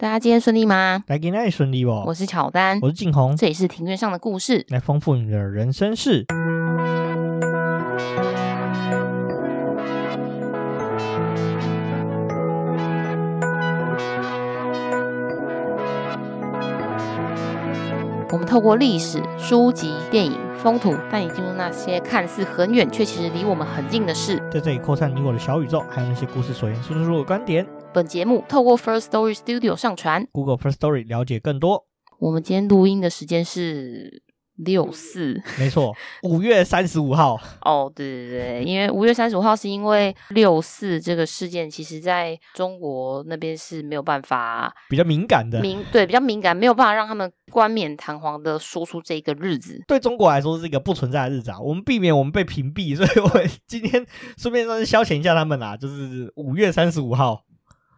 大家今天顺利吗？来今天顺利哦。我是巧丹，我是静红，这里是庭院上的故事，来丰富你的人生事。我们透过历史、书籍、电影、风土，带你进入那些看似很远却其实离我们很近的事，在这里扩散你我的小宇宙，还有那些故事所言说出的观点。本节目透过 First Story Studio 上传 Google First Story 了解更多。我们今天录音的时间是6/4，没错，5月35号。哦，对对对，因为5月35号是因为6/4这个事件其实在中国那边是没有办法，比较敏感的，对，比较敏感，没有办法让他们冠冕堂皇的说出这个日子。对中国来说是一个不存在的日子啊，我们避免我们被屏蔽，所以我今天顺便算是消遣一下他们啦，就是5月35号。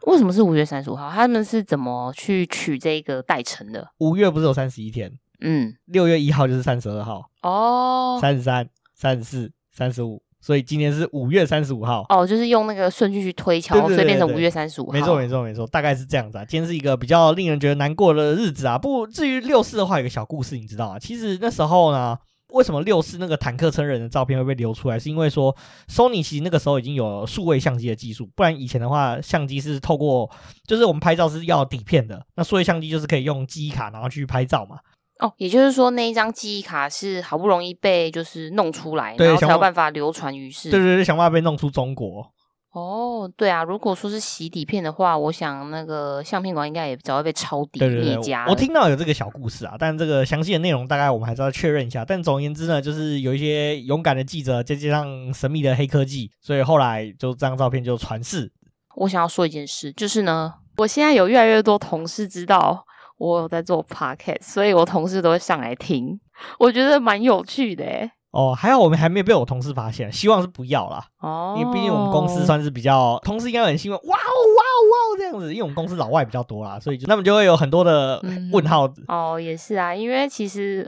为什么是5月35号？他们是怎么去取这个代称的？5月不是有31天？嗯，6月1号就是32号。哦 ,33, 34, 35, 所以今天是5月35号。哦，就是用那个顺序去推敲，对对对对对，所以变成5月35号。没错没错没错，大概是这样子啊。今天是一个比较令人觉得难过的日子啊。不，至于64的话有个小故事你知道啊。其实那时候呢，为什么64那个坦克撑人的照片会被流出来，是因为说 Sony 其实那个时候已经有数位相机的技术，不然以前的话相机是透过，就是我们拍照是要底片的，那数位相机就是可以用记忆卡然后去拍照嘛。哦，也就是说那一张记忆卡是好不容易被就是弄出来，然后才有办法流传于世。对对对，想办法被弄出中国。哦，对啊，如果说是洗底片的话，我想那个相片馆应该也早会被抄底灭家。我听到有这个小故事啊，但这个详细的内容大概我们还是要确认一下。但总而言之呢，就是有一些勇敢的记者再加上神秘的黑科技，所以后来就这张照片就传世。我想要说一件事，就是呢，我现在有越来越多同事知道我有在做 Podcast， 所以我同事都会上来听，我觉得蛮有趣的耶。哦，还好我们还没有被我同事发现，希望是不要啦。哦，因为毕竟我们公司算是比较，同事应该很兴奋，哇哦哇哦这样子，因为我们公司老外比较多啦，所以他们就会有很多的问号。哦，也是啊，因为其实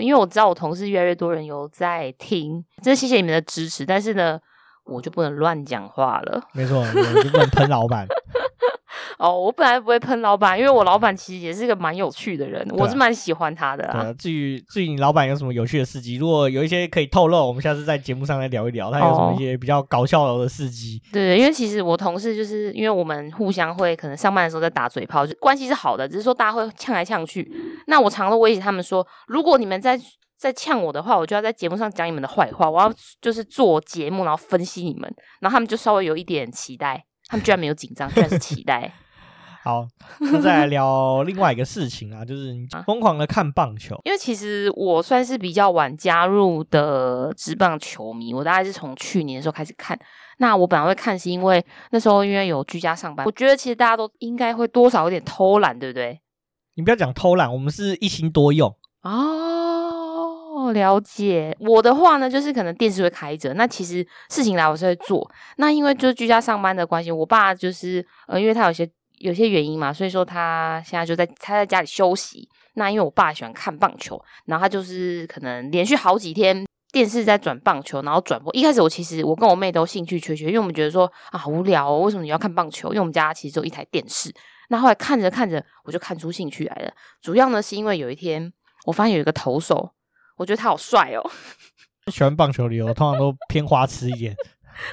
因为我知道我同事越来越多人有在听，真的谢谢你们的支持，但是呢，我就不能乱讲话了。没错，我就不能喷老板。哦，我本来不会喷老板，因为我老板其实也是一个蛮有趣的人，啊，我是蛮喜欢他的啦。对啊，至于你老板有什么有趣的事迹，如果有一些可以透露，我们下次在节目上来聊一聊他有什么一些比较搞笑的事迹。哦，对，因为其实我同事就是因为我们互相会可能上班的时候在打嘴炮，就关系是好的，只是说大家会呛来呛去。那我常常都威胁他们说，如果你们在呛我的话，我就要在节目上讲你们的坏话，我要就是做节目然后分析你们，然后他们就稍微有一点期待。他们居然没有紧张，居然是期待。好，那再来聊另外一个事情啊，就是你疯狂的看棒球。因为其实我算是比较晚加入的职棒球迷，我大概是从去年的时候开始看。那我本来会看是因为那时候因为有居家上班，我觉得其实大家都应该会多少有点偷懒，对不对？你不要讲偷懒，我们是一心多用。哦，了解。我的话呢，就是可能电视会开着，那其实事情来我是会做。那因为就是居家上班的关系，我爸就是因为他有些原因嘛，所以说他现在就他在家里休息。那因为我爸喜欢看棒球，然后他就是可能连续好几天电视在转棒球，然后转播。一开始我跟我妹都兴趣缺缺，因为我们觉得说啊好无聊哦，为什么你要看棒球？因为我们家其实只有一台电视。那后来看着看着，我就看出兴趣来了。主要呢是因为有一天我发现有一个投手。我觉得他好帅哦！喜欢棒球的我通常都偏花痴一点。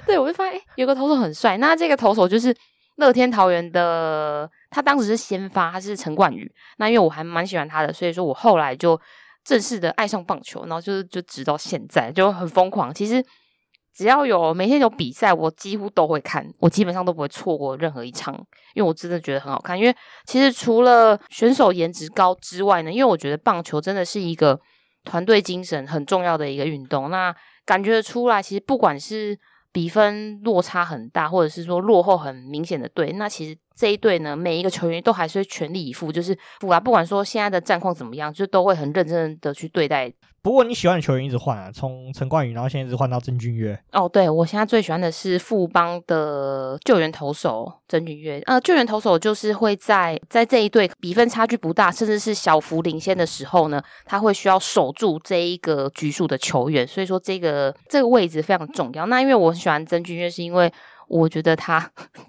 对，我就发现有个投手很帅。那这个投手就是乐天桃园的，他当时是先发，他是陈冠宇。那因为我还蛮喜欢他的，所以说我后来就正式的爱上棒球，然后就直到现在就很疯狂。其实只要有每天有比赛，我几乎都会看，我基本上都不会错过任何一场，因为我真的觉得很好看。因为其实除了选手颜值高之外呢，因为我觉得棒球真的是一个团队精神很重要的一个运动，那感觉出来，其实不管是比分落差很大，或者是说落后很明显的队，那其实这一队呢，每一个球员都还是会全力以赴，就是不管说现在的战况怎么样，就都会很认真的去对待。不过你喜欢的球员一直换啊，从陈冠宇，然后现在一直换到曾俊岳。哦，对，我现在最喜欢的是富邦的救援投手曾俊岳。救援投手就是会在这一队比分差距不大，甚至是小幅领先的时候呢，他会需要守住这一个局数的球员，所以说这个位置非常重要。那因为我很喜欢曾俊岳，是因为我觉得他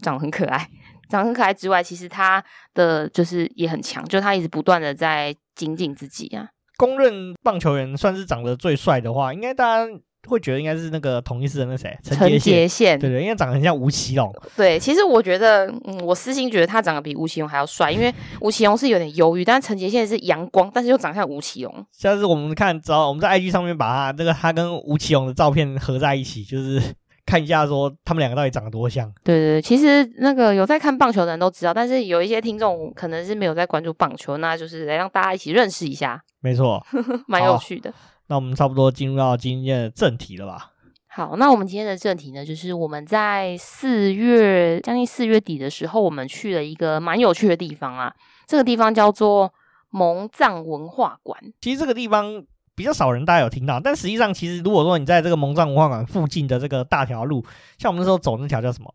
长得很可爱。长很可爱之外，其实他的就是也很强，就他一直不断的在精进自己啊。公认棒球员算是长得最帅的话，应该大家会觉得应该是那个统一狮的那谁陈杰宪，对对，因为长得很像吴奇隆。对，其实我觉得，我私心觉得他长得比吴奇隆还要帅，因为吴奇隆是有点忧郁，但陈杰宪是阳光，但是又长得像吴奇隆。下次我们看，只要我们在 IG 上面把他这个他跟吴奇隆的照片合在一起，就是看一下说他们两个到底长得多像。对对对，其实那个有在看棒球的人都知道，但是有一些听众可能是没有在关注棒球，那就是来让大家一起认识一下。没错，蛮有趣的。那我们差不多进入到今天的正题了吧。好，那我们今天的正题呢，就是我们在将近四月底的时候，我们去了一个蛮有趣的地方啊。这个地方叫做蒙藏文化馆。其实这个地方比较少人大家有听到，但实际上其实如果说你在这个蒙藏文化馆附近的这个大条路，像我们那时候走那条叫什么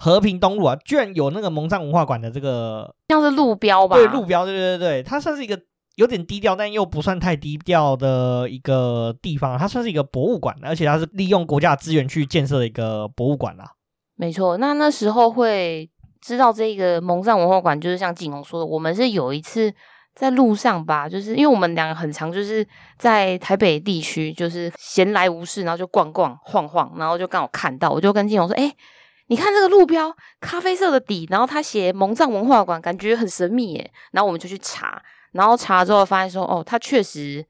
和平东路啊，居然有那个蒙藏文化馆的这个像是路标吧。对，路标，对对对，它算是一个有点低调但又不算太低调的一个地方，它算是一个博物馆，而且它是利用国家资源去建设的一个博物馆啦。没错，那时候会知道这个蒙藏文化馆，就是像景宏说的，我们是有一次在路上吧，就是因为我们两个很常就是在台北地区就是闲来无事，然后就逛逛晃晃，然后就刚好看到，我就跟景宏说你看这个路标咖啡色的底，然后它写蒙藏文化馆，感觉很神秘耶，然后我们就去查，然后查之后发现说它确实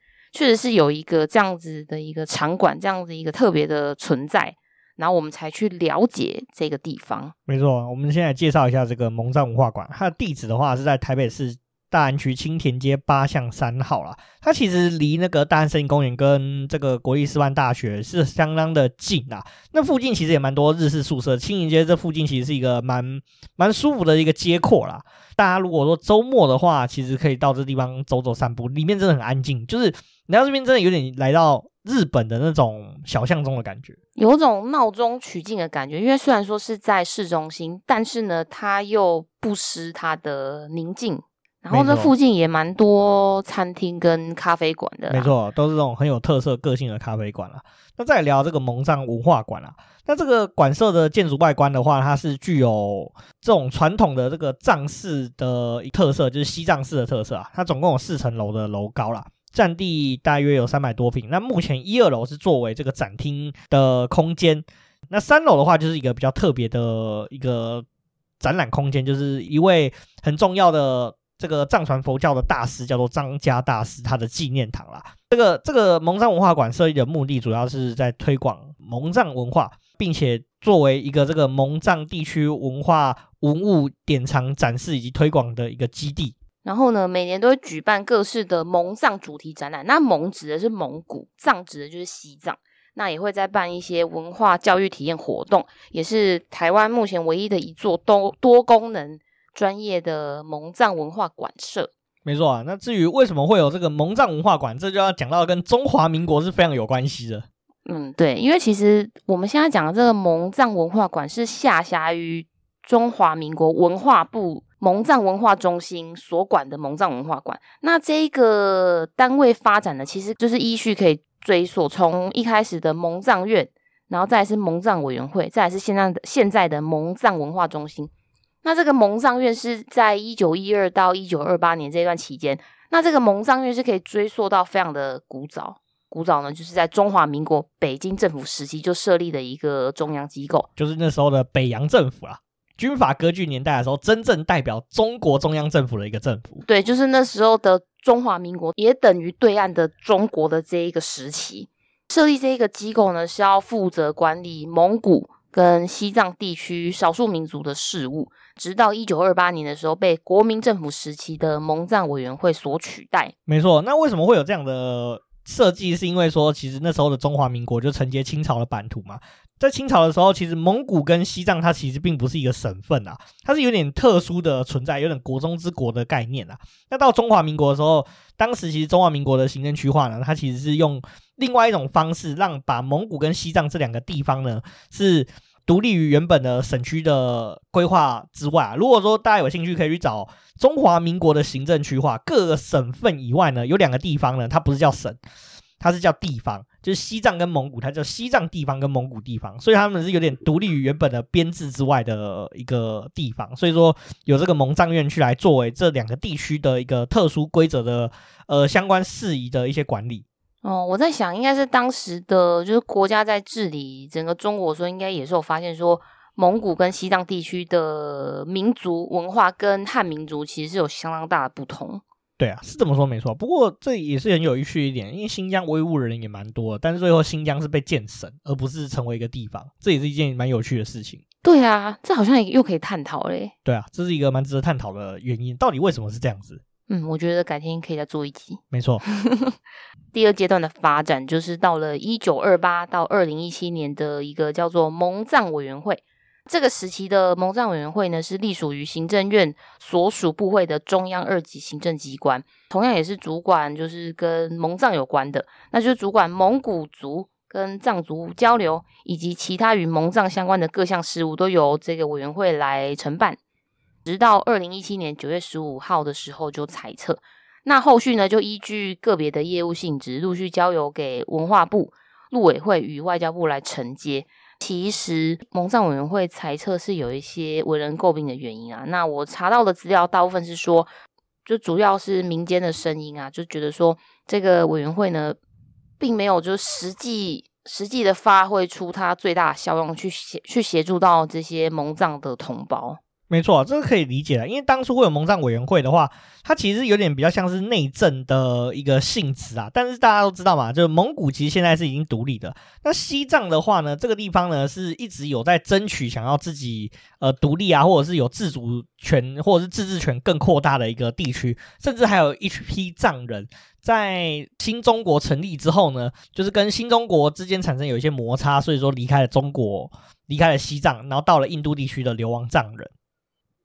是有一个这样子的一个场馆，这样子一个特别的存在，然后我们才去了解这个地方。没错，我们现在介绍一下这个蒙藏文化馆，它的地址的话是在台北市大安区青田街8巷3号啦。它其实离那个大安森林公园跟这个国立师范大学是相当的近啦。那附近其实也蛮多日式宿舍，青田街这附近其实是一个蛮舒服的一个街廓啦。大家如果说周末的话，其实可以到这地方走走散步，里面真的很安静，就是你到这边真的有点来到日本的那种小巷中的感觉，有种闹中取静的感觉。因为虽然说是在市中心，但是呢它又不失它的宁静，然后这附近也蛮多餐厅跟咖啡馆的。没错，都是这种很有特色个性的咖啡馆啦。那再聊这个蒙藏文化馆啦，那这个馆舍的建筑外观的话，它是具有这种传统的这个藏式的特色，就是西藏式的特色啊。它总共有4层楼的楼高啦，占地大约有300多平。那目前1、2楼是作为这个展厅的空间，那3楼的话就是一个比较特别的一个展览空间，就是一位很重要的这个藏传佛教的大师叫做张家大师他的纪念堂啦。这个蒙藏文化馆设立的目的主要是在推广蒙藏文化，并且作为一个这个蒙藏地区文化文物典藏展示以及推广的一个基地。然后呢，每年都会举办各式的蒙藏主题展览，那蒙指的是蒙古，藏指的就是西藏，那也会再办一些文化教育体验活动，也是台湾目前唯一的一座多功能专业的蒙藏文化馆舍。没错啊，那至于为什么会有这个蒙藏文化馆，这就要讲到跟中华民国是非常有关系的。对，因为其实我们现在讲的这个蒙藏文化馆是下辖于中华民国文化部蒙藏文化中心所管的蒙藏文化馆。那这个单位发展呢，其实就是依序可以追溯，从一开始的蒙藏院，然后再来是蒙藏委员会，再来是现在的蒙藏文化中心。那这个蒙藏院是在1912到1928年这段期间，那这个蒙藏院是可以追溯到非常的古早。古早呢，就是在中华民国北京政府时期就设立的一个中央机构，就是那时候的北洋政府啦。军阀割据年代的时候，真正代表中国中央政府的一个政府。对，就是那时候的中华民国也等于对岸的中国的这一个时期。设立这一个机构呢，是要负责管理蒙古跟西藏地区少数民族的事务，直到1928年的时候被国民政府时期的蒙藏委员会所取代。没错，那为什么会有这样的设计，是因为说其实那时候的中华民国就承接清朝的版图嘛。在清朝的时候，其实蒙古跟西藏它其实并不是一个省份啊，它是有点特殊的存在，有点国中之国的概念啊。那到中华民国的时候，当时其实中华民国的行政区划呢，它其实是用另外一种方式让把蒙古跟西藏这2个地方呢是独立于原本的省区的规划之外啊。如果说大家有兴趣可以去找中华民国的行政区划，各个省份以外呢有2个地方呢它不是叫省，它是叫地方，就是西藏跟蒙古，它叫西藏地方跟蒙古地方，所以他们是有点独立于原本的编制之外的一个地方，所以说有这个蒙藏院区来作为这两个地区的一个特殊规则的相关事宜的一些管理。哦，我在想应该是当时的就是国家在治理整个中国，所以应该也是有发现说蒙古跟西藏地区的民族文化跟汉民族其实是有相当大的不同。对啊，是这么说没错，不过这也是很有趣一点，因为新疆维吾尔人也蛮多的，但是最后新疆是被建省而不是成为一个地方，这也是一件蛮有趣的事情。对啊，这好像又可以探讨嘞。对啊，这是一个蛮值得探讨的原因，到底为什么是这样子。嗯，我觉得改天可以再做一集。没错。第二阶段的发展就是到了1928到2017年的一个叫做蒙藏委员会。这个时期的蒙藏委员会呢，是隶属于行政院所属部会的中央二级行政机关，同样也是主管就是跟蒙藏有关的，那就是主管蒙古族跟藏族交流以及其他与蒙藏相关的各项事务都由这个委员会来承办。直到2017年9月15号的时候就裁撤，那后续呢就依据个别的业务性质陆续交由给文化部、陆委会与外交部来承接。其实蒙藏委员会裁撤是有一些为人诟病的原因啊，那我查到的资料大部分是说就主要是民间的声音啊，就觉得说这个委员会呢并没有就实际的发挥出它最大的效用去协助到这些蒙藏的同胞。没错，这个可以理解的，因为当初会有蒙藏委员会的话，它其实有点比较像是内政的一个性质啊。但是大家都知道嘛，就是蒙古其实现在是已经独立的。那西藏的话呢，这个地方呢是一直有在争取想要自己独立啊，或者是有自主权或者是自治权更扩大的一个地区，甚至还有一批藏人。在新中国成立之后呢，就是跟新中国之间产生有一些摩擦，所以说离开了中国，离开了西藏，然后到了印度地区的流亡藏人。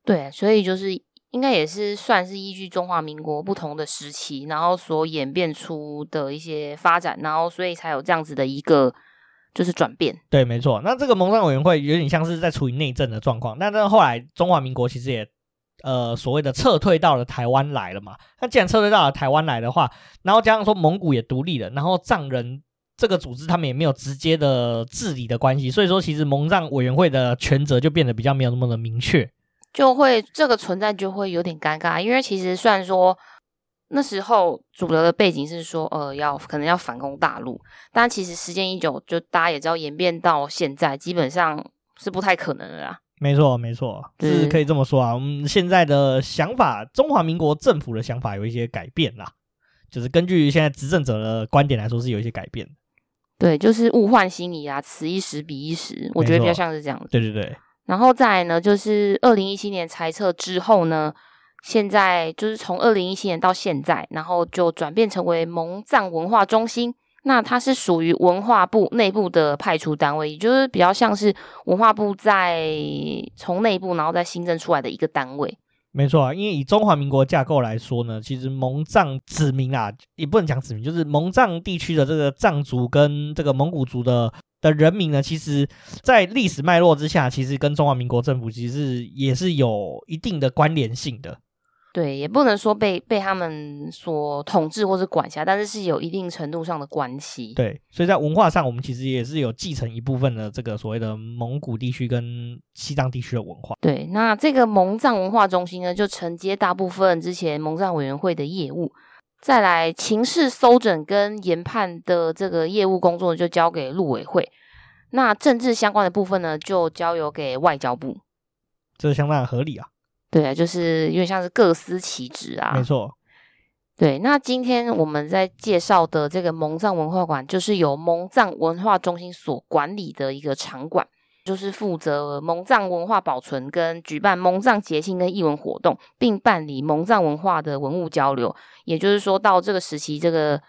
对，所以就是应该也是算是依据中华民国不同的时期，然后所演变出的一些发展，然后所以才有这样子的一个就是转变。对，没错。那这个蒙藏委员会有点像是在处理内政的状况，但后来中华民国其实也所谓的撤退到了台湾来了嘛。那既然撤退到了台湾来的话，然后加上说蒙古也独立了，然后藏人这个组织他们也没有直接的治理的关系，所以说其实蒙藏委员会的权责就变得比较没有那么的明确，就会这个存在就会有点尴尬。因为其实虽然说那时候主流的背景是说可能要反攻大陆，但其实时间一久，就大家也知道演变到现在基本上是不太可能的啦。没错没错，是可以这么说啊。我们现在的想法，中华民国政府的想法有一些改变啦，就是根据现在执政者的观点来说是有一些改变。对，就是物换星移啊，此一时彼一时，我觉得比较像是这样的。对对对。然后再来呢，就是2017年裁撤之后呢，现在就是从2017年到现在，然后就转变成为蒙藏文化中心。那它是属于文化部内部的派出单位，也就是比较像是文化部在从内部然后再新增出来的一个单位。没错啊，因为以中华民国架构来说呢，其实蒙藏子民啊，也不能讲子民，就是蒙藏地区的这个藏族跟这个蒙古族的人民呢，其实在历史脉络之下，其实跟中华民国政府其实也是有一定的关联性的。对，也不能说被他们所统治或是管辖，但是是有一定程度上的关系。对，所以在文化上我们其实也是有继承一部分的这个所谓的蒙古地区跟西藏地区的文化。对，那这个蒙藏文化中心呢，就承接大部分之前蒙藏委员会的业务。再来情势搜整跟研判的这个业务工作就交给陆委会，那政治相关的部分呢就交由给外交部。这相当合理啊。对啊，就是因为像是各司其职啊。没错。对，那今天我们在介绍的这个蒙藏文化馆，就是由蒙藏文化中心所管理的一个场馆，就是负责蒙藏文化保存跟举办蒙藏节庆跟艺文活动，并办理蒙藏文化的文物交流。也就是说到这个时期，这个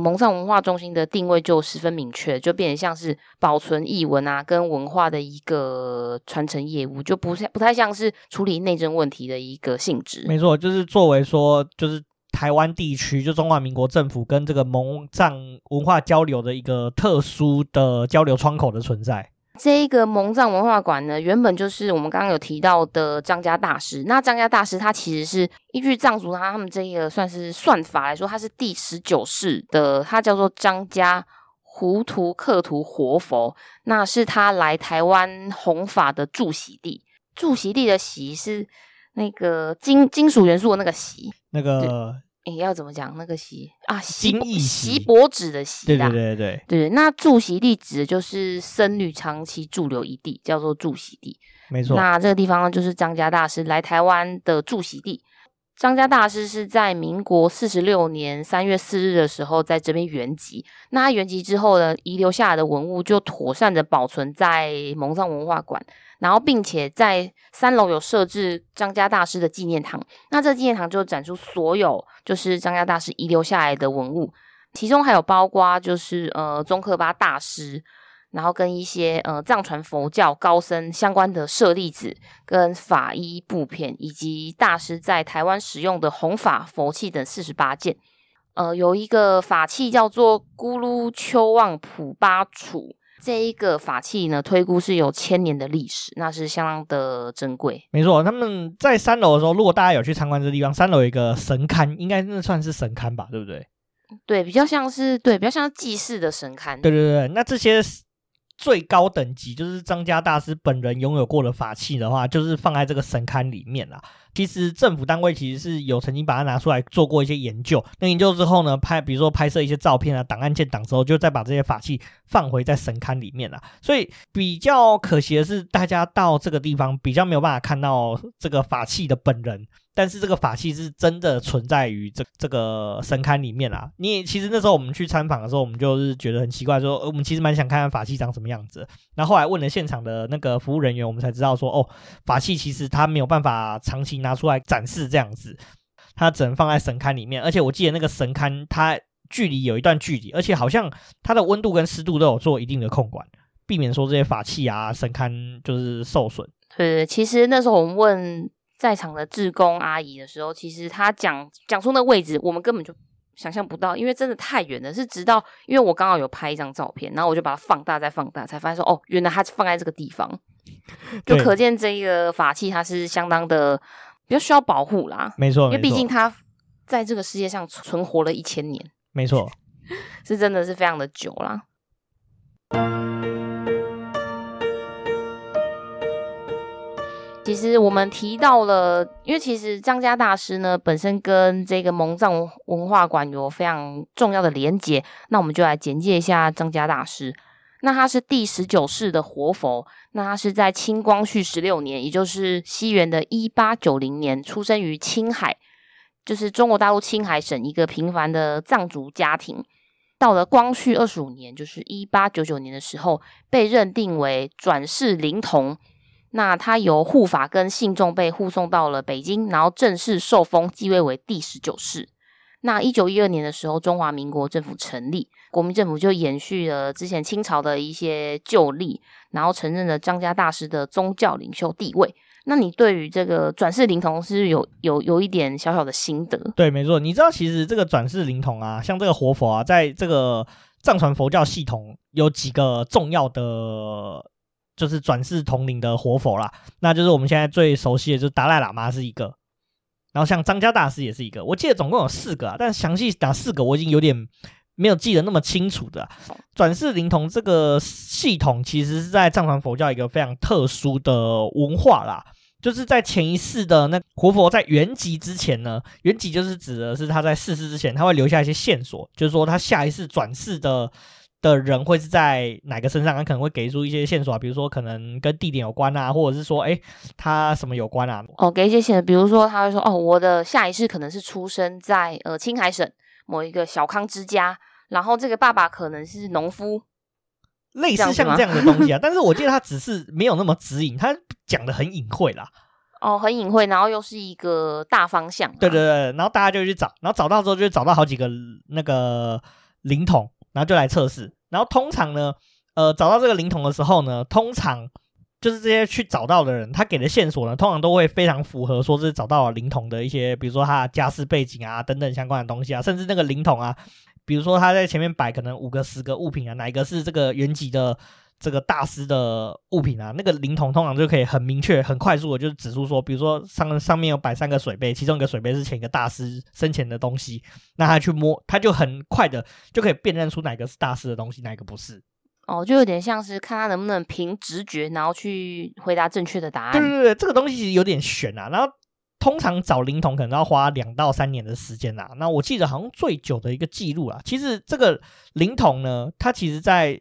蒙藏文化中心的定位就十分明确，就变成像是保存艺文啊跟文化的一个传承业务，就不太像是处理内政问题的一个性质。没错，就是作为说就是台湾地区，就中华民国政府跟这个蒙藏文化交流的一个特殊的交流窗口的存在。这个蒙藏文化馆呢，原本就是我们刚刚有提到的张家大师。那张家大师他其实是依据藏族他们这个算是算法来说，他是第19世的，他叫做张家胡图克图活佛。那是他来台湾弘法的住席地，住席地的席是那个金属元素的那个席，那个要怎么讲那个席啊？席箔纸的席，对对对对对。那住席地指的就是僧侣长期驻留一地，叫做住席地，没错。那这个地方就是张家大师来台湾的住席地。张家大师是在民国46年3月4日的时候在这边圆寂。那他圆寂之后呢，遗留下来的文物就妥善的保存在蒙藏文化馆，然后并且在3楼有设置张家大师的纪念堂。那这纪念堂就展出所有就是张家大师遗留下来的文物，其中还有包括就是宗喀巴大师，然后跟一些藏传佛教高僧相关的舍利子跟法衣布片，以及大师在台湾使用的弘法佛器等48件。有一个法器叫做咕噜丘旺普巴杵，这一个法器呢推估是有1000年的历史，那是相当的珍贵。没错，他们在3楼的时候，如果大家有去参观这个地方，3楼有一个神龛，应该那算是神龛吧，对不对？对，比较像是，对，比较像祭祀的神龛。对对对，那这些最高等级就是张家大师本人拥有过的法器的话，就是放在这个神龛里面啦。其实政府单位其实是有曾经把它拿出来做过一些研究，那研究之后呢，比如说拍摄一些照片啊，档案建档之后，就再把这些法器放回在神龛里面啦。所以比较可惜的是，大家到这个地方比较没有办法看到这个法器的本人，但是这个法器是真的存在于这个神龛里面啦。其实那时候我们去参访的时候，我们就是觉得很奇怪，说我们其实蛮想看看法器长什么样子。然后后来问了现场的那个服务人员，我们才知道说，哦，法器其实它没有办法长期拿出来展示这样子，它只能放在神龛里面。而且我记得那个神龛它距离有一段距离，而且好像它的温度跟湿度都有做一定的控管，避免说这些法器啊神龛就是受损。对，其实那时候我们问在场的志工阿姨的时候，其实她讲出那位置我们根本就想象不到，因为真的太远了。是直到因为我刚好有拍一张照片，然后我就把它放大才发现说，哦，原来它放在这个地方，就可见这个法器它是相当的比较需要保护啦。没错，因为毕竟它在这个世界上存活了1000年，没错是真的是非常的久啦。其实我们提到了，因为其实张家大师呢本身跟这个蒙藏文化馆有非常重要的连结，那我们就来简介一下张家大师。那他是第19世的活佛，那他是在清光绪16年，也就是西元的1890年出生于青海，就是中国大陆青海省一个平凡的藏族家庭。到了光绪25年，就是1899年的时候，被认定为转世灵童。那他由护法跟信众被护送到了北京，然后正式受封继位为第19世。那1912年的时候，中华民国政府成立，国民政府就延续了之前清朝的一些旧例，然后承认了张家大师的宗教领袖地位。那你对于这个转世灵童是有一点小小的心得？对，没错。你知道其实这个转世灵童啊，像这个活佛啊，在这个藏传佛教系统有几个重要的就是转世统领的活佛啦，那就是我们现在最熟悉的就是达赖喇嘛是一个，然后像张家大师也是一个，我记得总共有4个啊，但详细哪4个我已经有点没有记得那么清楚的。转世灵童这个系统其实是在藏传佛教一个非常特殊的文化啦，就是在前一世的那活佛在圆寂之前呢，圆寂就是指的是他在逝世之前，他会留下一些线索，就是说他下一世转世的人会是在哪个身上，他可能会给出一些线索啊，比如说可能跟地点有关啊，或者是说他什么有关啊，给一些线索，比如说他会说，我的下一世可能是出生在青海省某一个小康之家，然后这个爸爸可能是农夫，类似像这样的东西啊但是我记得他只是没有那么指引，他讲的很隐晦啦，很隐晦，然后又是一个大方向啊。对对对，然后大家就去找，然后找到之后就找到好几个那个灵童，然后就来测试，然后通常呢找到这个灵童的时候呢，通常就是这些去找到的人，他给的线索呢通常都会非常符合说是找到了灵童的一些，比如说他的家世背景啊等等相关的东西啊，甚至那个灵童啊，比如说他在前面摆可能5个10个物品啊，哪一个是这个原籍的这个大师的物品啊，那个零桶通常就可以很明确很快速的就是指出说，比如说上面有摆三个水杯，其中一个水杯是前一个大师生前的东西，那他去摸他就很快的就可以辨认出哪个是大师的东西哪个不是。哦，就有点像是看他能不能凭直觉然后去回答正确的答案。对对对，这个东西其实有点悬啊，然后通常找灵童可能要花2到3年的时间啦。那我记得好像最久的一个记录啦，其实这个灵童呢，它其实在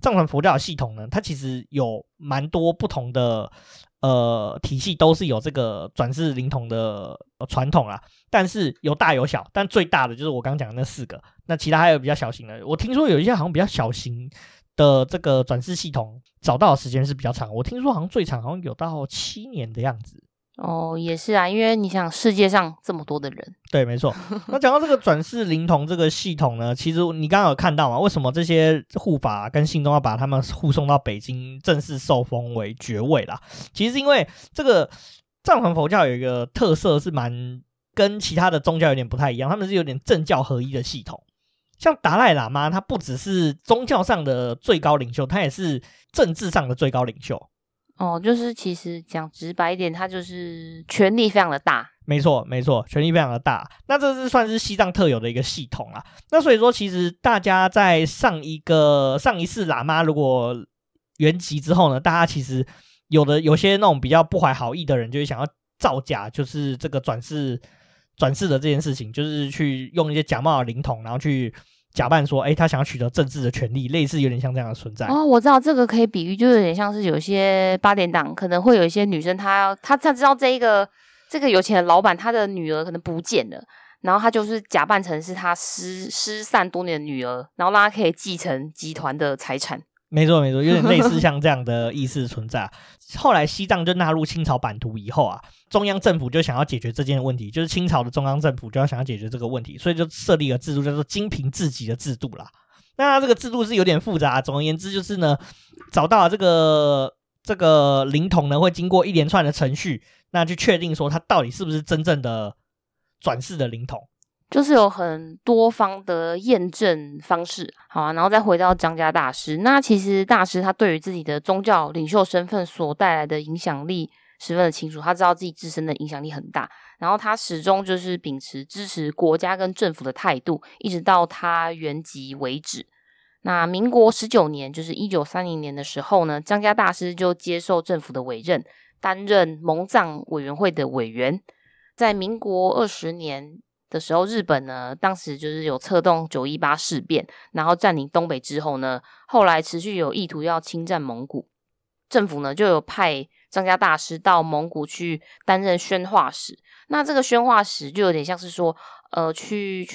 藏传佛教的系统呢，它其实有蛮多不同的体系都是有这个转世灵童的传统啦，但是有大有小，但最大的就是我刚讲的那4个，那其他还有比较小型的。我听说有一些好像比较小型的这个转世系统找到的时间是比较长，我听说好像最长好像有到7年的样子。哦，也是啊，因为你想世界上这么多的人，对，没错。那讲到这个转世灵童这个系统呢，其实你刚刚有看到嘛，为什么这些护法跟信众要把他们护送到北京正式受封为爵位啦，其实是因为这个藏传佛教有一个特色是蛮跟其他的宗教有点不太一样，他们是有点政教合一的系统。像达赖喇嘛他不只是宗教上的最高领袖，他也是政治上的最高领袖。哦，就是其实讲直白一点，他就是权力非常的大。没错没错，权力非常的大。那这是算是西藏特有的一个系统啦。那所以说其实大家在上一世喇嘛如果圆寂之后呢，大家其实有些那种比较不怀好意的人就会想要造假，就是这个转世的这件事情，就是去用一些假冒的灵童然后去假扮说，他想要取得政治的权利，类似有点像这样的存在。哦，我知道这个可以比喻，就有点像是有些八点档可能会有一些女生，她知道这个有钱的老板她的女儿可能不见了，然后她就是假扮成是她失散多年的女儿，然后让她可以继承集团的财产。没错没错，有点类似像这样的意识存在。后来西藏就纳入清朝版图以后啊，中央政府就想要解决这件问题，就是清朝的中央政府就要想要解决这个问题，所以就设立了制度叫做金平自己的制度啦。那这个制度是有点复杂，总而言之就是呢，找到了这个灵童呢，会经过一连串的程序，那去确定说他到底是不是真正的转世的灵童，就是有很多方的验证方式。好啊，然后再回到张家大师，那其实大师他对于自己的宗教领袖身份所带来的影响力十分的清楚，他知道自己自身的影响力很大，然后他始终就是秉持支持国家跟政府的态度，一直到他圆寂为止。那民国19年，就是1930年的时候呢，张家大师就接受政府的委任，担任蒙藏委员会的委员。在民国20年的时候，日本呢当时就是有策动918事变，然后占领东北之后呢，后来持续有意图要侵占蒙古，政府呢就有派张家大师到蒙古去担任宣化使。那这个宣化使就有点像是说去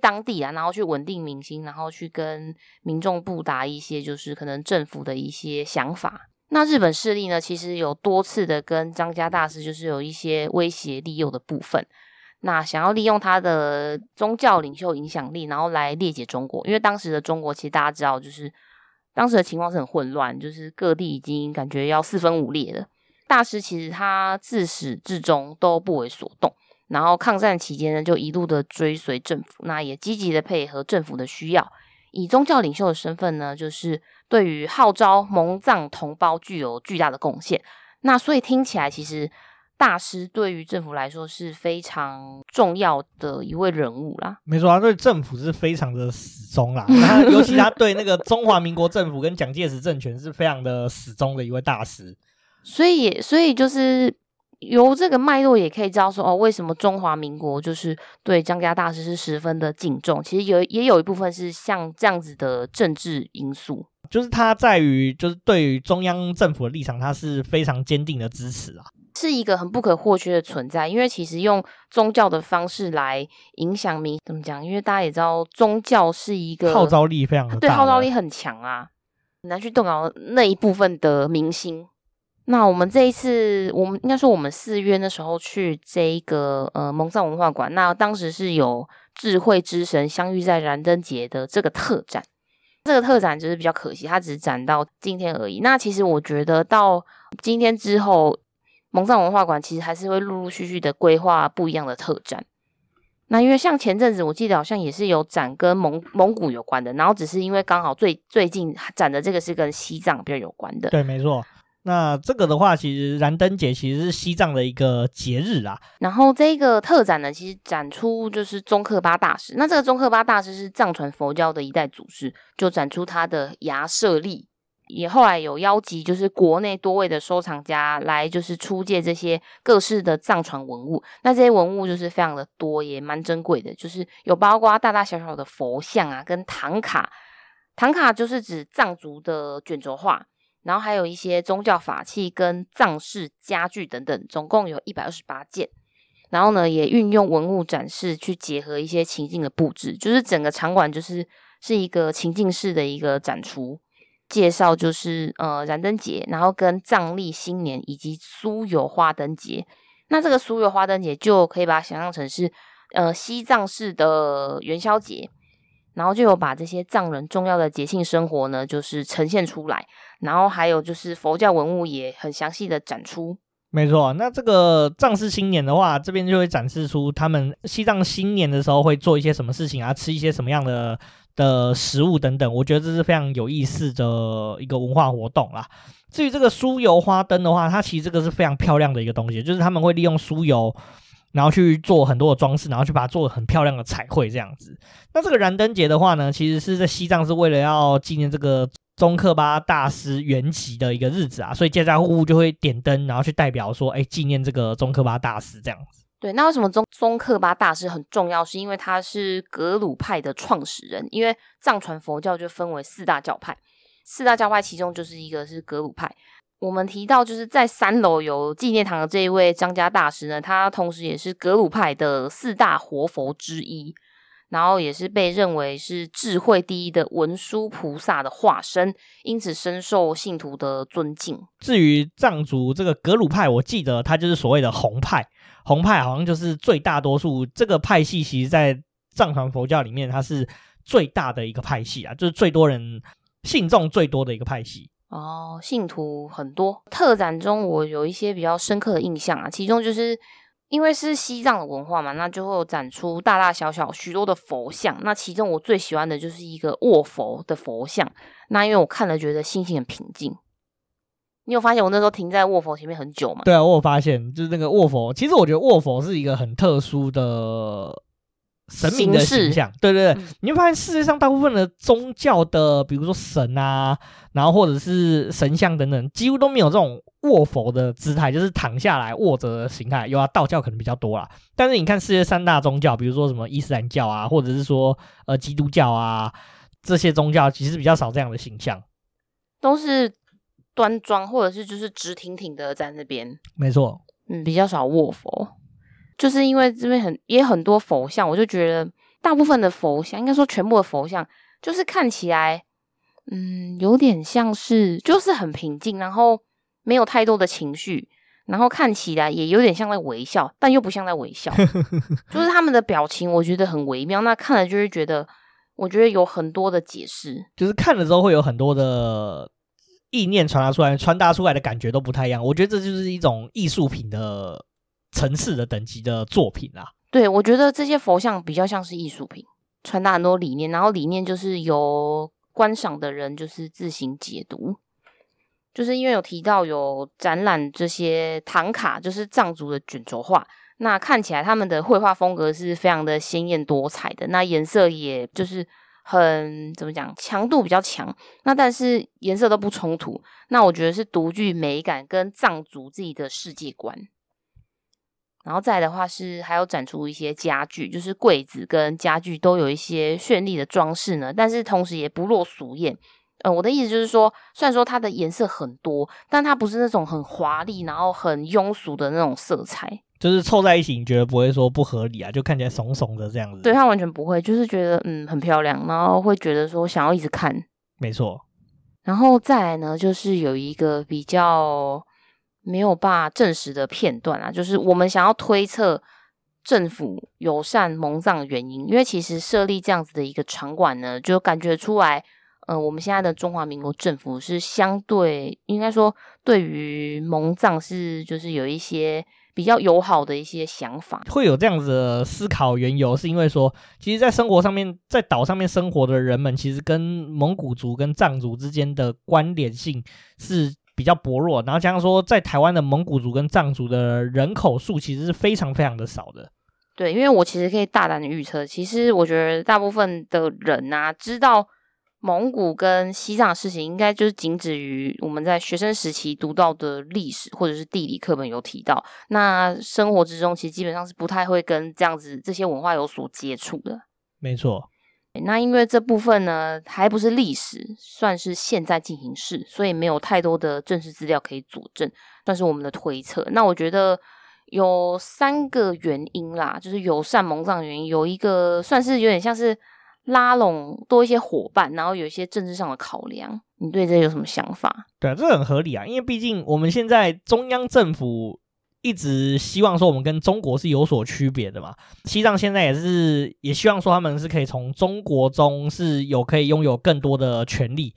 当地啊，然后去稳定民心，然后去跟民众布达一些就是可能政府的一些想法。那日本势力呢其实有多次的跟张家大师就是有一些威胁利诱的部分，那想要利用他的宗教领袖影响力，然后来列解中国。因为当时的中国其实大家知道，就是当时的情况是很混乱，就是各地已经感觉要4分5裂了。大师其实他自始至终都不为所动，然后抗战期间呢就一路的追随政府，那也积极的配合政府的需要，以宗教领袖的身份呢，就是对于号召蒙藏同胞具有巨大的贡献。那所以听起来其实大师对于政府来说是非常重要的一位人物啦。没错，他对政府是非常的死忠啦，他尤其他对那个中华民国政府跟蒋介石政权是非常的死忠的一位大师。所以就是由这个脉络也可以知道说，为什么中华民国就是对张家大师是十分的敬重，其实也有一部分是像这样子的政治因素，就是他在于就是对于中央政府的立场他是非常坚定的支持啊，是一个很不可或缺的存在。因为其实用宗教的方式来影响民，怎么讲？因为大家也知道，宗教是一个号召力非常的大，对，号召力很强啊，很难去动摇那一部分的民心。那我们这一次，我们应该说我们4月的时候去这一个蒙藏文化馆，那当时是有智慧之神相遇在燃灯节的这个特展。这个特展就是比较可惜，它只展到今天而已。那其实我觉得到今天之后，蒙藏文化馆其实还是会陆陆续续的规划不一样的特展。那因为像前阵子我记得好像也是有展跟蒙古有关的，然后只是因为刚好最近展的这个是跟西藏比较有关的。对，没错。那这个的话其实燃灯节其实是西藏的一个节日啦，然后这个特展呢其实展出就是宗喀巴大师，那这个宗喀巴大师是藏传佛教的一代祖师，就展出他的牙舍利，也后来有邀集就是国内多位的收藏家来就是出借这些各式的藏传文物，那这些文物就是非常的多，也蛮珍贵的，就是有包括大大小小的佛像啊，跟唐卡，唐卡就是指藏族的卷轴画，然后还有一些宗教法器跟藏式家具等等，总共有128件。然后呢也运用文物展示去结合一些情境的布置，就是整个场馆就是一个情境式的一个展出介绍，就是燃灯节，然后跟藏历新年以及酥油花灯节。那这个酥油花灯节就可以把它想象成是西藏式的元宵节，然后就有把这些藏人重要的节庆生活呢就是呈现出来，然后还有就是佛教文物也很详细的展出。没错，那这个藏式新年的话，这边就会展示出他们西藏新年的时候会做一些什么事情啊，吃一些什么样的食物等等，我觉得这是非常有意思的一个文化活动啦。至于这个酥油花灯的话，它其实这个是非常漂亮的一个东西，就是他们会利用酥油然后去做很多的装饰，然后去把它做很漂亮的彩绘这样子。那这个燃灯节的话呢，其实是在西藏是为了要纪念这个宗喀巴大师圆寂的一个日子啊，所以家家户户就会点灯，然后去代表说纪念这个宗喀巴大师这样子。对，那为什么宗喀巴大师很重要，是因为他是格鲁派的创始人，因为藏传佛教就分为4大教派，其中就是一个是格鲁派。我们提到就是在3楼有纪念堂的这一位张家大师呢，他同时也是格鲁派的4大活佛之一，然后也是被认为是智慧第一的文殊菩萨的化身，因此深受信徒的尊敬。至于藏族这个格鲁派，我记得他就是所谓的红派，红派好像就是最大多数，这个派系其实在藏传佛教里面它是最大的一个派系啊，就是最多人信众最多的一个派系哦，信徒很多。特展中我有一些比较深刻的印象啊，其中就是因为是西藏的文化嘛，那就会有展出大大小小许多的佛像，那其中我最喜欢的就是一个卧佛的佛像，那因为我看了觉得心情很平静。你有发现我那时候停在卧佛前面很久吗？对啊，我有发现，就是那个卧佛，其实我觉得卧佛是一个很特殊的神明的形象，对对对，你会发现世界上大部分的宗教的，比如说神啊，然后或者是神像等等，几乎都没有这种卧佛的姿态，就是躺下来卧着的形态。有啊，道教可能比较多啦，但是你看世界3大宗教，比如说什么伊斯兰教啊，或者是说基督教啊，这些宗教其实比较少这样的形象，都是端庄或者是就是直挺挺的在那边。没错，比较少卧佛。就是因为这边也很多佛像，我就觉得大部分的佛像，应该说全部的佛像，就是看起来有点像是就是很平静，然后没有太多的情绪，然后看起来也有点像在微笑，但又不像在微笑就是他们的表情我觉得很微妙，那看了就会觉得，我觉得有很多的解释，就是看了之后会有很多的意念传达出来的感觉都不太一样，我觉得这就是一种艺术品的层次的等级的作品啦。对，我觉得这些佛像比较像是艺术品，传达很多理念，然后理念就是由观赏的人就是自行解读。就是因为有提到有展览这些唐卡，就是藏族的卷轴画，那看起来他们的绘画风格是非常的鲜艳多彩的，那颜色也就是很怎么讲，强度比较强，那但是颜色都不冲突，那我觉得是独具美感跟藏族自己的世界观。然后再来的话是还有展出一些家具，就是柜子跟家具都有一些绚丽的装饰呢，但是同时也不落俗艳。我的意思就是说，虽然说它的颜色很多，但它不是那种很华丽然后很庸俗的那种色彩，就是凑在一起你觉得不会说不合理啊，就看起来怂怂的这样子。对，它完全不会，就是觉得很漂亮，然后会觉得说想要一直看。没错。然后再来呢就是有一个比较没有办法证实的片段啊，就是我们想要推测政府友善蒙藏的原因，因为其实设立这样子的一个场馆呢，就感觉出来我们现在的中华民国政府是相对应该说对于蒙藏是就是有一些比较友好的一些想法。会有这样子的思考缘由是因为说，其实在生活上面，在岛上面生活的人们其实跟蒙古族跟藏族之间的关联性是比较薄弱，然后加上说在台湾的蒙古族跟藏族的人口数其实是非常非常的少的。对，因为我其实可以大胆预测，其实我觉得大部分的人啊知道蒙古跟西藏的事情应该就是仅止于我们在学生时期读到的历史或者是地理课本有提到，那生活之中其实基本上是不太会跟这样子这些文化有所接触的。没错，那因为这部分呢还不是历史，算是现在进行式，所以没有太多的正式资料可以佐证，算是我们的推测。那我觉得有三个原因啦，就是友善蒙藏原因，有一个算是有点像是拉拢多一些伙伴，然后有一些政治上的考量。你对这有什么想法？对啊，这很合理啊，因为毕竟我们现在中央政府一直希望说我们跟中国是有所区别的嘛，西藏现在也希望说他们是可以从中国中是有可以拥有更多的权利，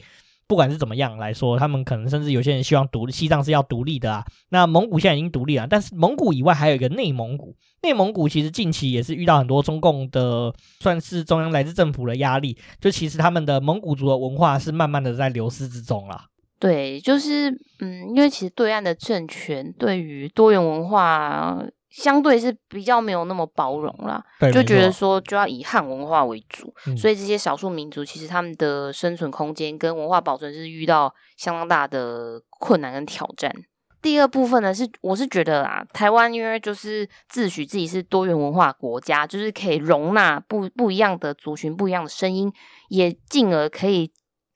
不管是怎么样来说，他们可能甚至有些人希望西藏是要独立的啊。那蒙古现在已经独立了，但是蒙古以外还有一个内蒙古，内蒙古其实近期也是遇到很多中共的算是中央来自政府的压力，就其实他们的蒙古族的文化是慢慢的在流失之中啦。对，就是因为其实对岸的政权对于多元文化相对是比较没有那么包容啦，就觉得说就要以汉文化为主，所以这些少数民族其实他们的生存空间跟文化保存是遇到相当大的困难跟挑战。第二部分呢，我是觉得啊，台湾因为就是自诩自己是多元文化国家，就是可以容纳不一样的族群、不一样的声音，也进而可以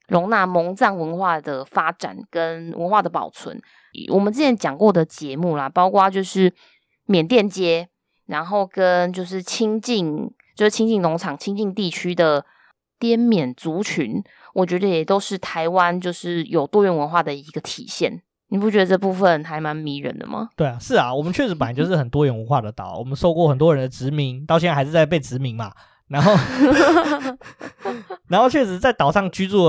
容纳蒙藏文化的发展跟文化的保存。我们之前讲过的节目啦，包括就是缅甸街，然后跟就是亲近农场、亲近地区的滇缅族群，我觉得也都是台湾就是有多元文化的一个体现。你不觉得这部分还蛮迷人的吗？对啊，是啊，我们确实本来就是很多元文化的岛，我们受过很多人的殖民，到现在还是在被殖民嘛。然后确实在岛上居住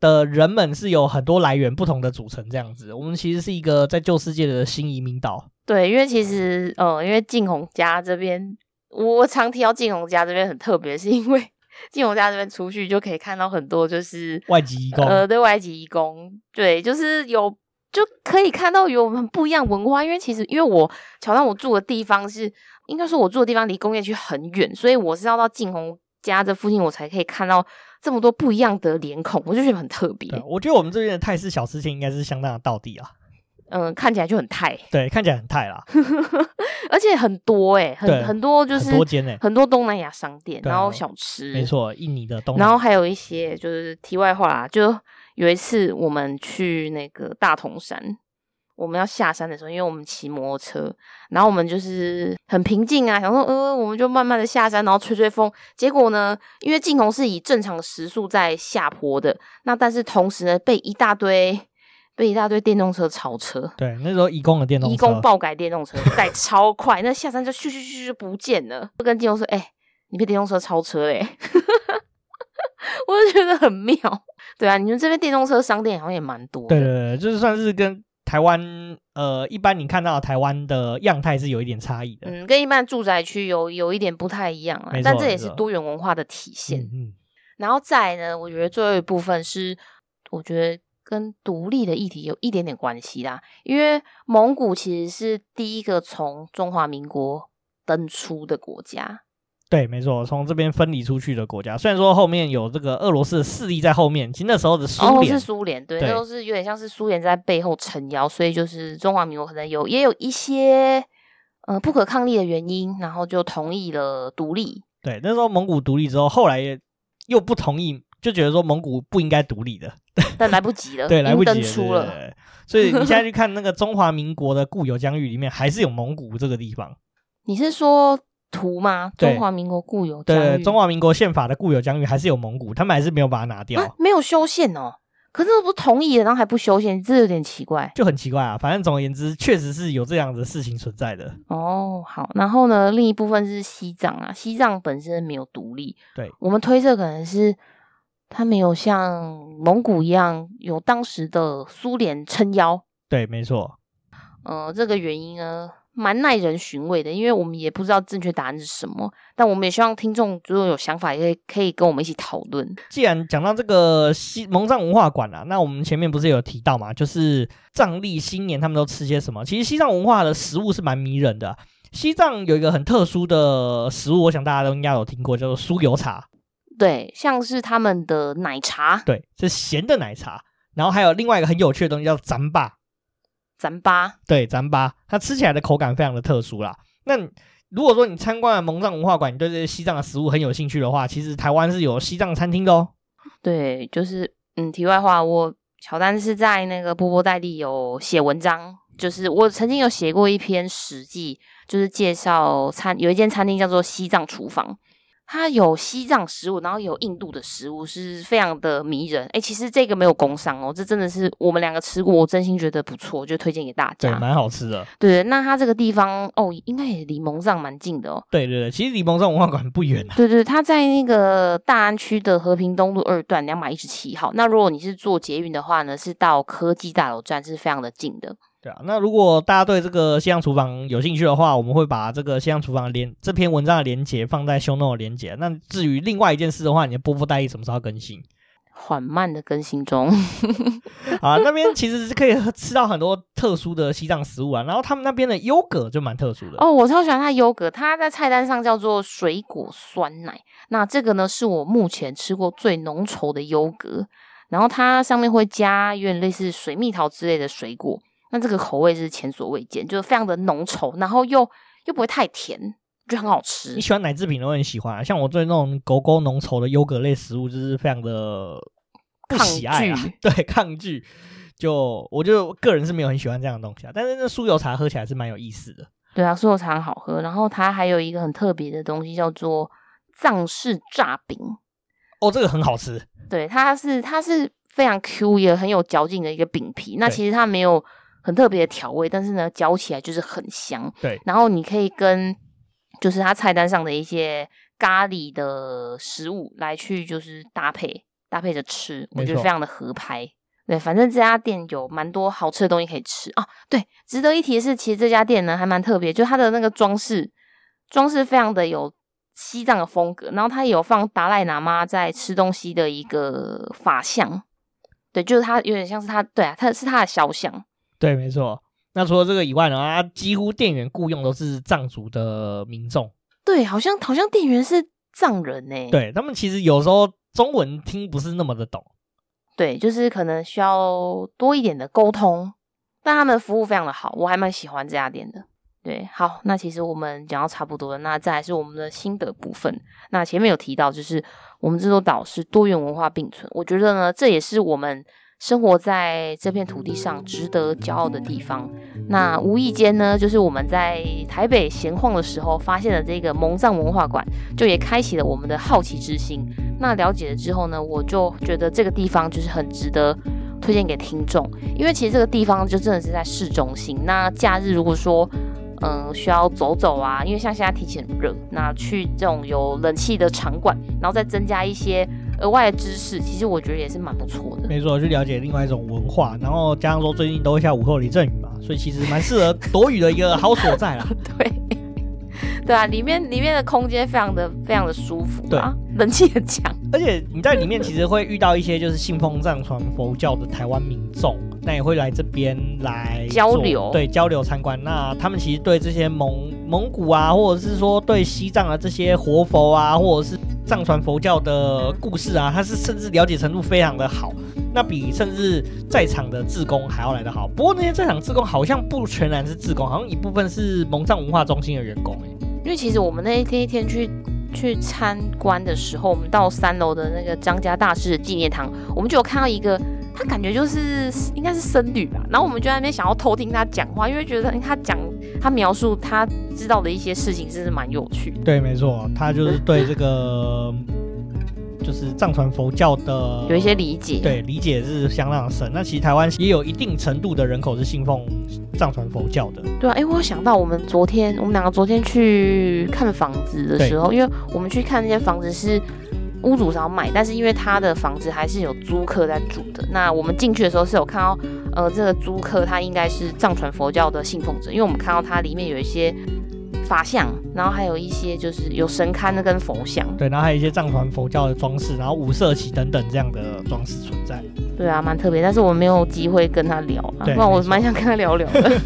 的人们是有很多来源不同的组成，这样子我们其实是一个在旧世界的新移民岛。对，因为其实因为靖宏家这边，我常提到靖宏家这边很特别，是因为靖宏家这边出去就可以看到很多就是外籍移工，对，外籍移工，对，就是就可以看到有很不一样文化。因为其实因为我乔丹我住的地方是，应该说我住的地方离工业区很远，所以我是要到靖宏家这附近我才可以看到这么多不一样的脸孔，我就觉得很特别。我觉得我们这边的泰式小吃店应该是相当的道地啊。看起来就很泰，对，看起来很泰啦。而且很多耶、很多，就是很多间耶，很多东南亚商店，然后小吃，没错，印尼的东南亚，然后还有一些就是题外话啦，就有一次我们去那个大同山，我们要下山的时候，因为我们骑摩托车，然后我们就是很平静啊，想说我们就慢慢的下山，然后吹吹风。结果呢，因为靖宏是以正常时速在下坡的，那但是同时呢，被一大堆电动车超车。对，那时候移工的电动车，移工爆改电动车带超快，那下山就咻咻咻就不见了。就跟靖宏说：“哎、你被电动车超车嘞、欸！”我就觉得很妙。对啊，你们这边电动车商店好像也蛮多的。对对对，就是算是跟台湾一般你看到台湾的样态是有一点差异的，跟一般住宅区有一点不太一样啦，但这也是多元文化的体现。然后再来呢，我觉得最后一部分是我觉得跟独立的议题有一点点关系啦，因为蒙古其实是第一个从中华民国登出的国家。对，没错，从这边分离出去的国家，虽然说后面有这个俄罗斯的势力在后面，其实那时候的苏联，是苏联，对，那都是有点像是苏联在背后撑腰，所以就是中华民国可能也有一些不可抗力的原因，然后就同意了独立。对，那时候蒙古独立之后，后来又不同意，就觉得说蒙古不应该独立的，但来不及了，对，来不及了，已经登出了。对，所以你现在去看那个中华民国的固有疆域里面，还是有蒙古这个地方。你是说图吗？中华民国固有疆域， 对，中华民国宪法的固有疆域还是有蒙古，他们还是没有把它拿掉，没有修宪哦。可是不同意了，然后还不修宪，这有点奇怪，就很奇怪啊。反正总而言之，确实是有这样的事情存在的。哦，好，然后呢，另一部分是西藏啊，西藏本身没有独立，对，我们推测可能是它没有像蒙古一样有当时的苏联撑腰。对，没错。这个原因呢，蛮耐人寻味的，因为我们也不知道正确答案是什么，但我们也希望听众如果有想法也可以跟我们一起讨论。既然讲到这个蒙藏文化馆啊，那我们前面不是有提到嘛，就是藏历新年他们都吃些什么。其实西藏文化的食物是蛮迷人的，西藏有一个很特殊的食物，我想大家都应该有听过，叫做酥油茶。对，像是他们的奶茶，对，是咸的奶茶。然后还有另外一个很有趣的东西叫糌粑。糌粑，对，糌粑，它吃起来的口感非常的特殊啦。那如果说你参观了蒙藏文化馆，你对这些西藏的食物很有兴趣的话，其实台湾是有西藏餐厅的哦。对，就是题外话，乔丹是在那个波波代理有写文章，就是我曾经有写过一篇史记，就是介绍有一间餐厅叫做西藏厨房，它有西藏食物，然后有印度的食物，是非常的迷人。其实这个没有工商哦，这真的是我们两个吃过，我真心觉得不错，就推荐给大家。对，蛮好吃的。对，那它这个地方应该也离蒙藏蛮近的哦。对对对，其实离蒙藏文化馆不远啊。对对，它在那个大安区的和平东路2段217号。那如果你是坐捷运的话呢，是到科技大楼站，是非常的近的。对啊，那如果大家对这个西藏厨房有兴趣的话，我们会把这个西藏厨房这篇文章的连结放在 show note 的连结。那至于另外一件事的话，你的波波代理什么时候要更新？缓慢的更新中。啊，那边其实是可以吃到很多特殊的西藏食物啊，然后他们那边的优格就蛮特殊的。我超喜欢它优格，它在菜单上叫做水果酸奶。那这个呢，是我目前吃过最浓稠的优格，然后它上面会加有点类似水蜜桃之类的水果。那这个口味是前所未见，就是非常的浓稠，然后又不会太甜，就很好吃。你喜欢奶制品都很喜欢啊，像我对那种狗狗浓稠的优格类食物就是非常的不喜爱啊，对，抗拒。我个人是没有很喜欢这样的东西啊，但是那酥油茶喝起来是蛮有意思的。对啊，酥油茶很好喝，然后它还有一个很特别的东西叫做藏式炸饼。这个很好吃。对，它是非常 Q 也很有嚼劲的一个饼皮，那其实它没有很特别的调味，但是呢嚼起来就是很香。对，然后你可以跟就是它菜单上的一些咖喱的食物来去就是搭配着吃，我觉得非常的合拍。对，反正这家店有蛮多好吃的东西可以吃啊。对，值得一提的是，其实这家店呢还蛮特别，就它的那个装饰非常的有西藏的风格，然后它也有放达赖喇嘛在吃东西的一个法像。对，就是它有点像是它，对啊，它是它的肖像。对，没错。那除了这个以外呢，几乎店员雇用都是藏族的民众。对，好像店员是藏人欸。对，他们其实有时候中文听不是那么的懂。对，就是可能需要多一点的沟通，但他们的服务非常的好，我还蛮喜欢这家店的。对，好，那其实我们讲到差不多了，那再来是我们的心得部分。那前面有提到，就是我们这座岛是多元文化并存，我觉得呢，这也是我们生活在这片土地上值得骄傲的地方。那无意间呢，就是我们在台北闲晃的时候发现了这个蒙藏文化馆，就也开启了我们的好奇之心。那了解了之后呢，我就觉得这个地方就是很值得推荐给听众，因为其实这个地方就真的是在市中心。那假日如果说需要走走啊，因为像现在天气很热，那去这种有冷气的场馆，然后再增加一些额外的知识，其实我觉得也是蛮不错的。没错，去了解另外一种文化，然后加上说最近都会下午后雷阵雨嘛，所以其实蛮适合躲雨的一个好所在啦。对，对啊，里面的空间非常的舒服啊，冷气很强，而且你在里面其实会遇到一些就是信奉藏传佛教的台湾民众，那也会来这边来交流，对，交流参观。那他们其实对这些蒙古啊，或者是说对西藏的这些活佛啊，或者是藏传佛教的故事啊，他是甚至了解程度非常的好，那比甚至在场的志工还要来得好。不过那些在场志工好像不全然是志工，好像一部分是蒙藏文化中心的员工欸。因为其实我们那一天去参观的时候，我们到3楼的那个张家大师纪念堂，我们就有看到一个，他感觉就是应该是僧侣吧，然后我们就在那边想要偷听他讲话，因为觉得他描述他知道的一些事情真是蛮有趣的。对，没错，他就是对这个就是藏传佛教的有一些理解，对，理解是相当的深。那其实台湾也有一定程度的人口是信奉藏传佛教的。对啊，我有想到我们两个昨天去看房子的时候，因为我们去看那些房子是屋主想要买，但是因为他的房子还是有租客在住的，那我们进去的时候是有看到这个租客他应该是藏传佛教的信奉者，因为我们看到他里面有一些法像，然后还有一些就是有神龛跟佛像，对，然后还有一些藏传佛教的装饰，然后五色旗等等这样的装饰存在。对啊，蛮特别，但是我没有机会跟他聊啊，不然我蛮想跟他聊聊的。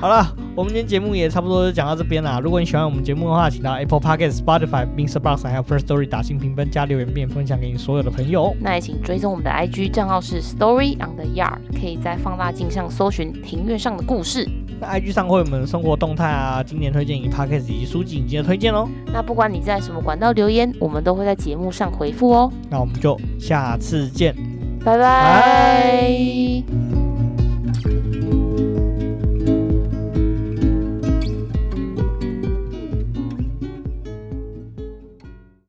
好了，我们今天节目也差不多就讲到这边啦。如果你喜欢我们节目的话，请到 Apple Podcasts、Spotify、Mixerbox 还有 First Story 打星评分加留言并分享给你所有的朋友。那也请追踪我们的 IG 账号是 StoryOnTheYard， 可以在放大镜上搜寻庭院上的故事。那 IG 上会有我们的生活动态啊、经典推荐以及 Podcast 以及书籍影集的推荐哦。那不管你在什么管道留言，我们都会在节目上回复哦。那我们就下次见，拜拜。